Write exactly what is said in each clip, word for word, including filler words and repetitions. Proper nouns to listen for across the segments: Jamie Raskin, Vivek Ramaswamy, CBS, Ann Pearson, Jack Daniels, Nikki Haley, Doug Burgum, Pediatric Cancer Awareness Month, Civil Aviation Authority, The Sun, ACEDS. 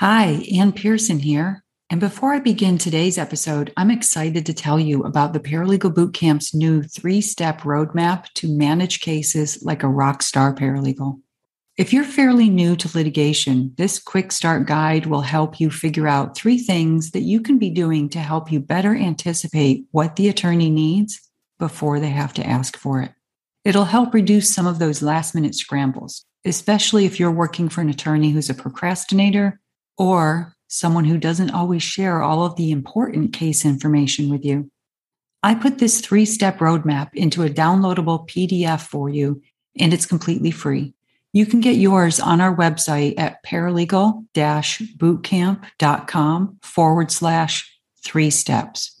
Hi, Ann Pearson here. And before I begin today's episode, I'm excited to tell you about the Paralegal Bootcamp's new three-step roadmap to manage cases like a rock star paralegal. If you're fairly new to litigation, this quick start guide will help you figure out three things that you can be doing to help you better anticipate what the attorney needs before they have to ask for it. It'll help reduce some of those last-minute scrambles, especially if you're working for an attorney who's a procrastinator, or someone who doesn't always share all of the important case information with you. I put this three-step roadmap into a downloadable P D F for you, and it's completely free. You can get yours on our website at paralegal-bootcamp.com forward slash three steps.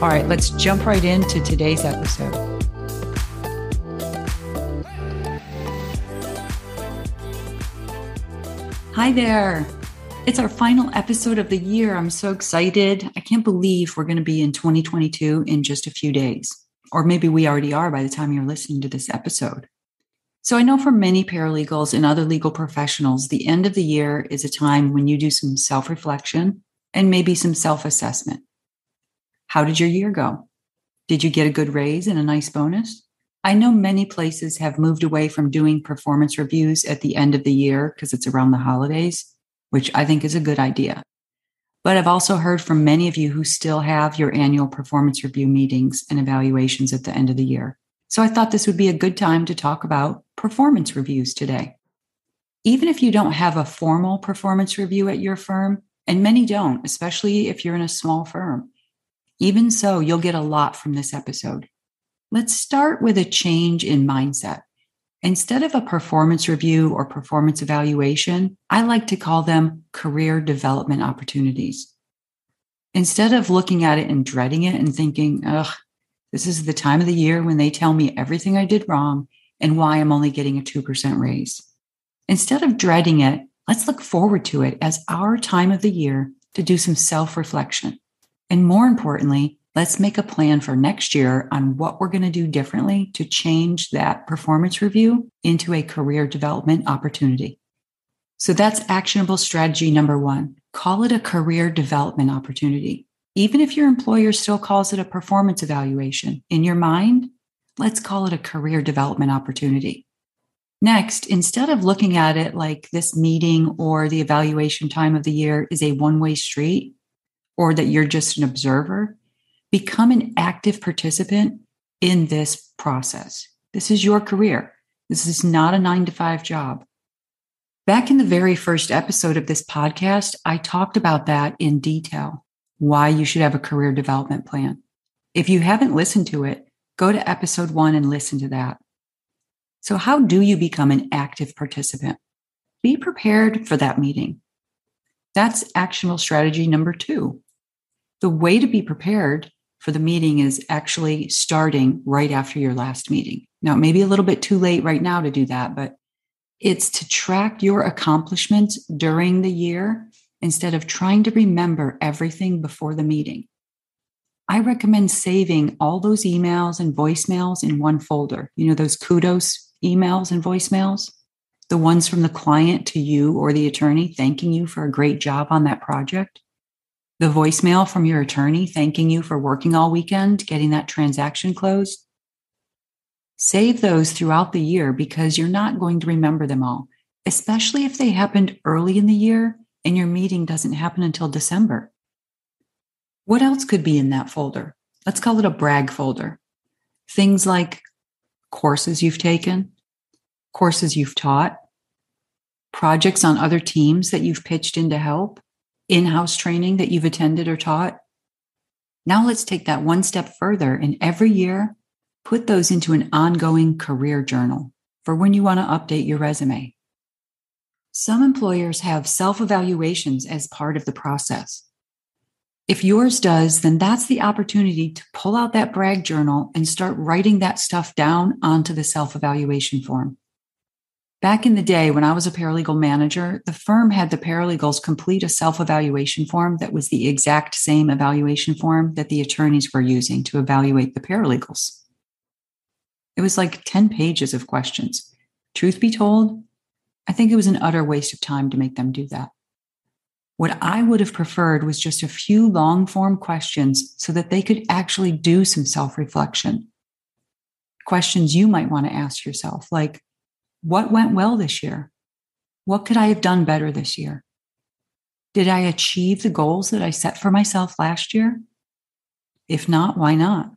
All right, let's jump right into today's episode. Hi there. It's our final episode of the year. I'm so excited. I can't believe we're going to be in twenty twenty-two in just a few days, or maybe we already are by the time you're listening to this episode. So I know for many paralegals and other legal professionals, the end of the year is a time when you do some self-reflection and maybe some self-assessment. How did your year go? Did you get a good raise and a nice bonus? I know many places have moved away from doing performance reviews at the end of the year because it's around the holidays, which I think is a good idea. But I've also heard from many of you who still have your annual performance review meetings and evaluations at the end of the year. So I thought this would be a good time to talk about performance reviews today. Even if you don't have a formal performance review at your firm, and many don't, especially if you're in a small firm, even so, you'll get a lot from this episode. Let's start with a change in mindset. Instead of a performance review or performance evaluation, I like to call them career development opportunities. Instead of looking at it and dreading it and thinking, ugh, this is the time of the year when they tell me everything I did wrong and why I'm only getting a two percent raise. Instead of dreading it, let's look forward to it as our time of the year to do some self-reflection. And more importantly, let's make a plan for next year on what we're going to do differently to change that performance review into a career development opportunity. So that's actionable strategy number one. Call it a career development opportunity. Even if your employer still calls it a performance evaluation, in your mind, let's call it a career development opportunity. Next, instead of looking at it like this meeting or the evaluation time of the year is a one-way street, or that you're just an observer, become an active participant in this process. This is your career. This is not a nine to five job. Back in the very first episode of this podcast, I talked about that in detail, why you should have a career development plan. If you haven't listened to it, go to episode one and listen to that. So how do you become an active participant? Be prepared for that meeting. That's actionable strategy number two. The way to be prepared for the meeting is actually starting right after your last meeting. Now, it may be a little bit too late right now to do that, but it's to track your accomplishments during the year instead of trying to remember everything before the meeting. I recommend saving all those emails and voicemails in one folder. You know, those kudos emails and voicemails, the ones from the client to you or the attorney thanking you for a great job on that project, the voicemail from your attorney thanking you for working all weekend, getting that transaction closed. Save those throughout the year because you're not going to remember them all, especially if they happened early in the year and your meeting doesn't happen until December. What else could be in that folder? Let's call it a brag folder. Things like courses you've taken, courses you've taught, projects on other teams that you've pitched in to help, in-house training that you've attended or taught. Now let's take that one step further and every year, Put those into an ongoing career journal for when you want to update your resume. Some employers have self-evaluations as part of the process. If yours does, then that's the opportunity to pull out that brag journal and start writing that stuff down onto the self-evaluation form. Back in the day when I was a paralegal manager, the firm had the paralegals complete a self-evaluation form that was the exact same evaluation form that the attorneys were using to evaluate the paralegals. It was like ten pages of questions. Truth be told, I think it was an utter waste of time to make them do that. What I would have preferred was just a few long-form questions so that they could actually do some self-reflection. Questions you might want to ask yourself, like, what went well this year? What could I have done better this year? Did I achieve the goals that I set for myself last year? If not, why not?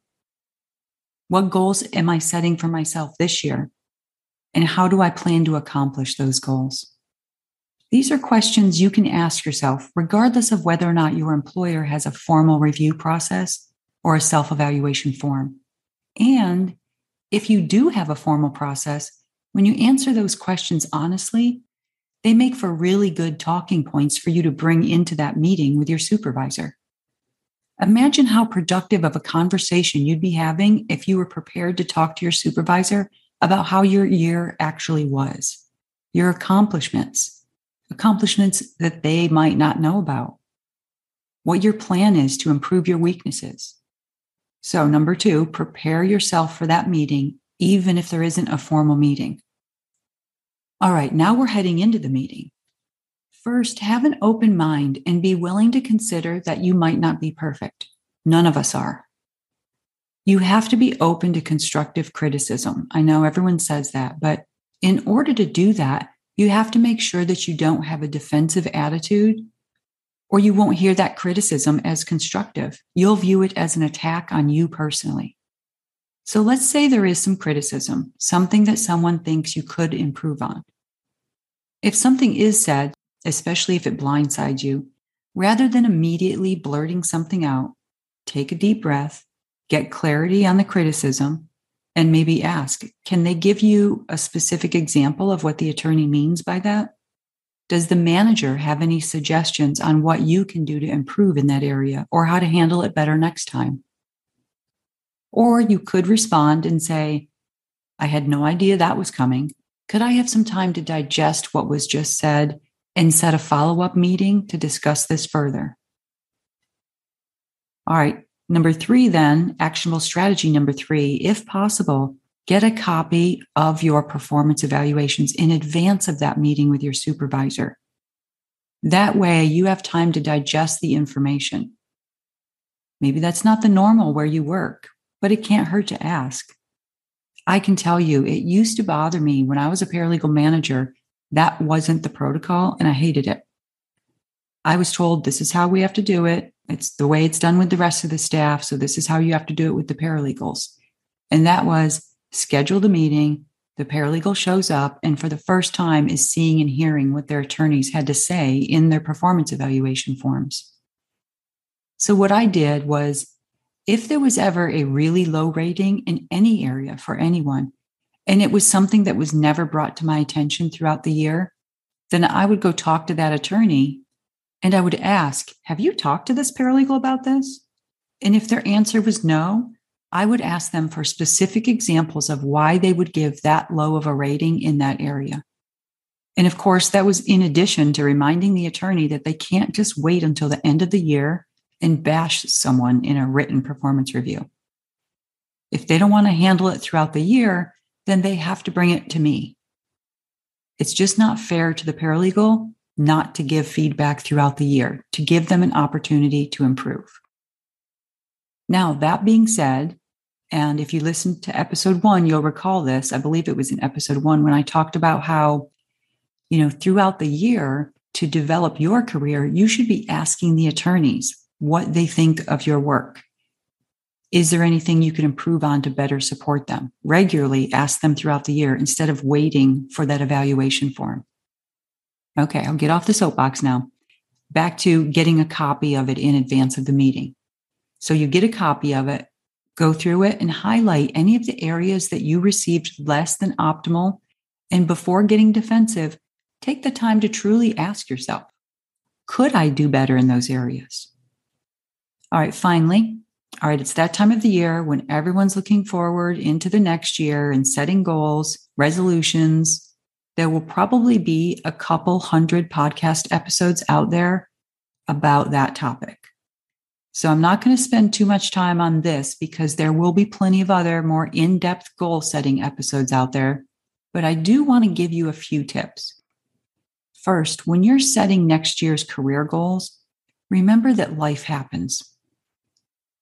What goals am I setting for myself this year? And how do I plan to accomplish those goals? These are questions you can ask yourself, regardless of whether or not your employer has a formal review process or a self-evaluation form. And if you do have a formal process, when you answer those questions honestly, they make for really good talking points for you to bring into that meeting with your supervisor. Imagine how productive of a conversation you'd be having if you were prepared to talk to your supervisor about how your year actually was, your accomplishments, accomplishments that they might not know about, what your plan is to improve your weaknesses. So number two, prepare yourself for that meeting, even if there isn't a formal meeting. All right, now we're heading into the meeting. First, have an open mind and be willing to consider that you might not be perfect. None of us are. You have to be open to constructive criticism. I know everyone says that, but in order to do that, you have to make sure that you don't have a defensive attitude, or you won't hear that criticism as constructive. You'll view it as an attack on you personally. So let's say there is some criticism, something that someone thinks you could improve on. If something is said, especially if it blindsides you, rather than immediately blurting something out, take a deep breath, get clarity on the criticism, and maybe ask, can they give you a specific example of what the attorney means by that? Does the manager have any suggestions on what you can do to improve in that area or how to handle it better next time? Or you could respond and say, I had no idea that was coming. Could I have some time to digest what was just said and set a follow-up meeting to discuss this further? All right. Number three, then, actionable strategy number three, if possible, get a copy of your performance evaluations in advance of that meeting with your supervisor. That way, you have time to digest the information. Maybe that's not the normal where you work, but it can't hurt to ask. I can tell you, it used to bother me when I was a paralegal manager. That wasn't the protocol, and I hated it. I was told this is how we have to do it. It's the way it's done with the rest of the staff. So this is how you have to do it with the paralegals. And that was schedule the meeting. The paralegal shows up and for the first time is seeing and hearing what their attorneys had to say in their performance evaluation forms. So what I did was, if there was ever a really low rating in any area for anyone, and it was something that was never brought to my attention throughout the year, then I would go talk to that attorney. And I would ask, have you talked to this paralegal about this? And if their answer was no, I would ask them for specific examples of why they would give that low of a rating in that area. And of course, that was in addition to reminding the attorney that they can't just wait until the end of the year and bash someone in a written performance review. If they don't want to handle it throughout the year, then they have to bring it to me. It's just not fair to the paralegal not to give feedback throughout the year, to give them an opportunity to improve. Now, that being said, and if you listened to episode one, you'll recall this. I believe it was in episode one when I talked about how, you know, throughout the year to develop your career, you should be asking the attorneys what they think of your work. Is there anything you can improve on to better support them? Regularly ask them throughout the year instead of waiting for that evaluation form. Okay, I'll get off the soapbox now. Back to getting a copy of it in advance of the meeting. So you get a copy of it, Go through it and highlight any of the areas that you received less than optimal. And before getting defensive, take the time to truly ask yourself, could I do better in those areas? All right, finally, all right, it's that time of the year when everyone's looking forward into the next year and setting goals, resolutions. There will probably be a couple hundred podcast episodes out there about that topic. So I'm not going to spend too much time on this because there will be plenty of other more in-depth goal-setting episodes out there, but I do want to give you a few tips. First, when you're setting next year's career goals, remember that life happens.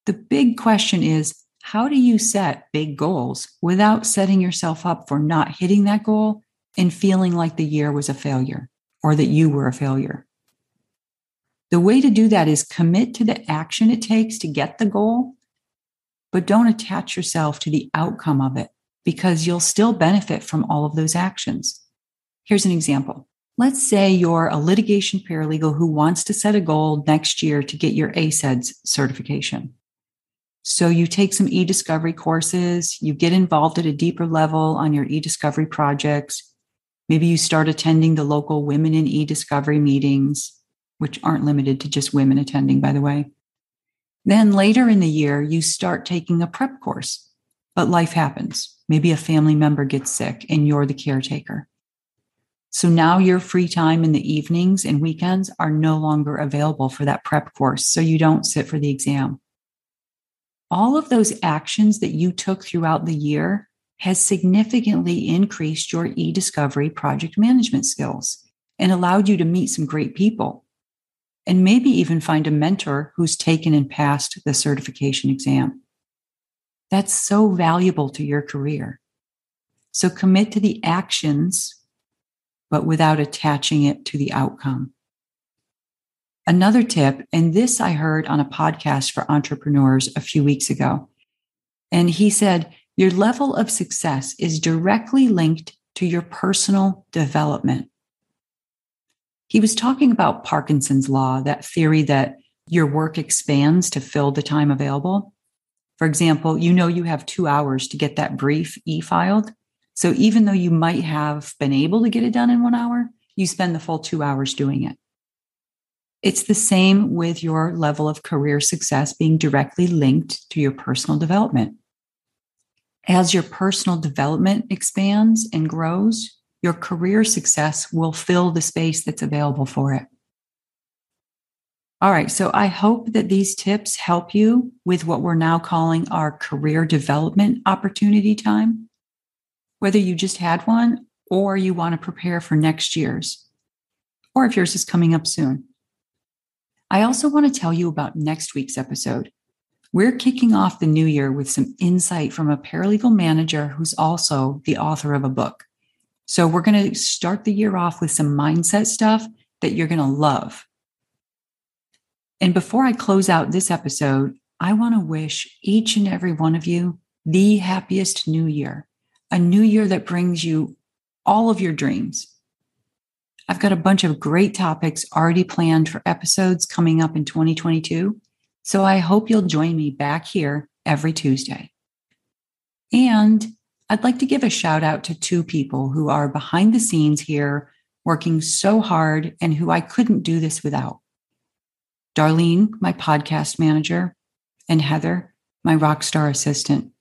The big question is, how do you set big goals without setting yourself up for not hitting that goal and feeling like the year was a failure or that you were a failure? The way to do that is commit to the action it takes to get the goal, but don't attach yourself to the outcome of it because you'll still benefit from all of those actions. Here's an example. Let's say you're a litigation paralegal who wants to set a goal next year to get your A C E D S certification. So you take some e-discovery courses, you get involved at a deeper level on your e-discovery projects. Maybe you start attending the local Women in e-discovery meetings, which aren't limited to just women attending, by the way. Then later in the year, you start taking a prep course, but life happens. Maybe a family member gets sick and you're the caretaker. So now your free time in the evenings and weekends are no longer available for that prep course, so you don't sit for the exam. All of those actions that you took throughout the year has significantly increased your e-discovery project management skills and allowed you to meet some great people and maybe even find a mentor who's taken and passed the certification exam. That's so valuable to your career. So commit to the actions, but without attaching it to the outcome. Another tip, and this I heard on a podcast for entrepreneurs a few weeks ago, and he said, your level of success is directly linked to your personal development. He was talking about Parkinson's law, that theory that your work expands to fill the time available. For example, you know you have two hours to get that brief e-filed. So even though you might have been able to get it done in one hour, you spend the full two hours doing it. It's the same with your level of career success being directly linked to your personal development. As your personal development expands and grows, your career success will fill the space that's available for it. All right, so I hope that these tips help you with what we're now calling our career development opportunity time. Whether you just had one or you want to prepare for next year's, or if yours is coming up soon. I also want to tell you about next week's episode. We're kicking off the new year with some insight from a paralegal manager who's also the author of a book. So we're going to start the year off with some mindset stuff that you're going to love. And before I close out this episode, I want to wish each and every one of you the happiest new year. A new year that brings you all of your dreams. I've got a bunch of great topics already planned for episodes coming up in twenty twenty-two, so I hope you'll join me back here every Tuesday. And I'd like to give a shout out to two people who are behind the scenes here, working so hard and who I couldn't do this without. Darlene, my podcast manager, and Heather, my rock star assistant.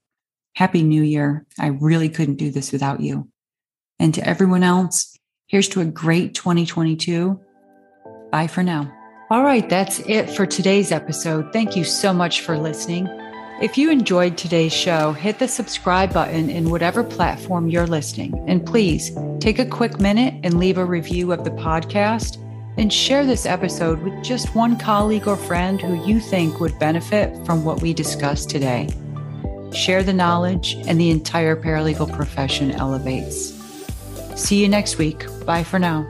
Happy New Year. I really couldn't do this without you. And to everyone else, here's to a great twenty twenty-two. Bye for now. All right, that's it for today's episode. Thank you so much for listening. If you enjoyed today's show, hit the subscribe button in whatever platform you're listening. And please take a quick minute and leave a review of the podcast and share this episode with just one colleague or friend who you think would benefit from what we discussed today. Share the knowledge, and the entire paralegal profession elevates. See you next week. Bye for now.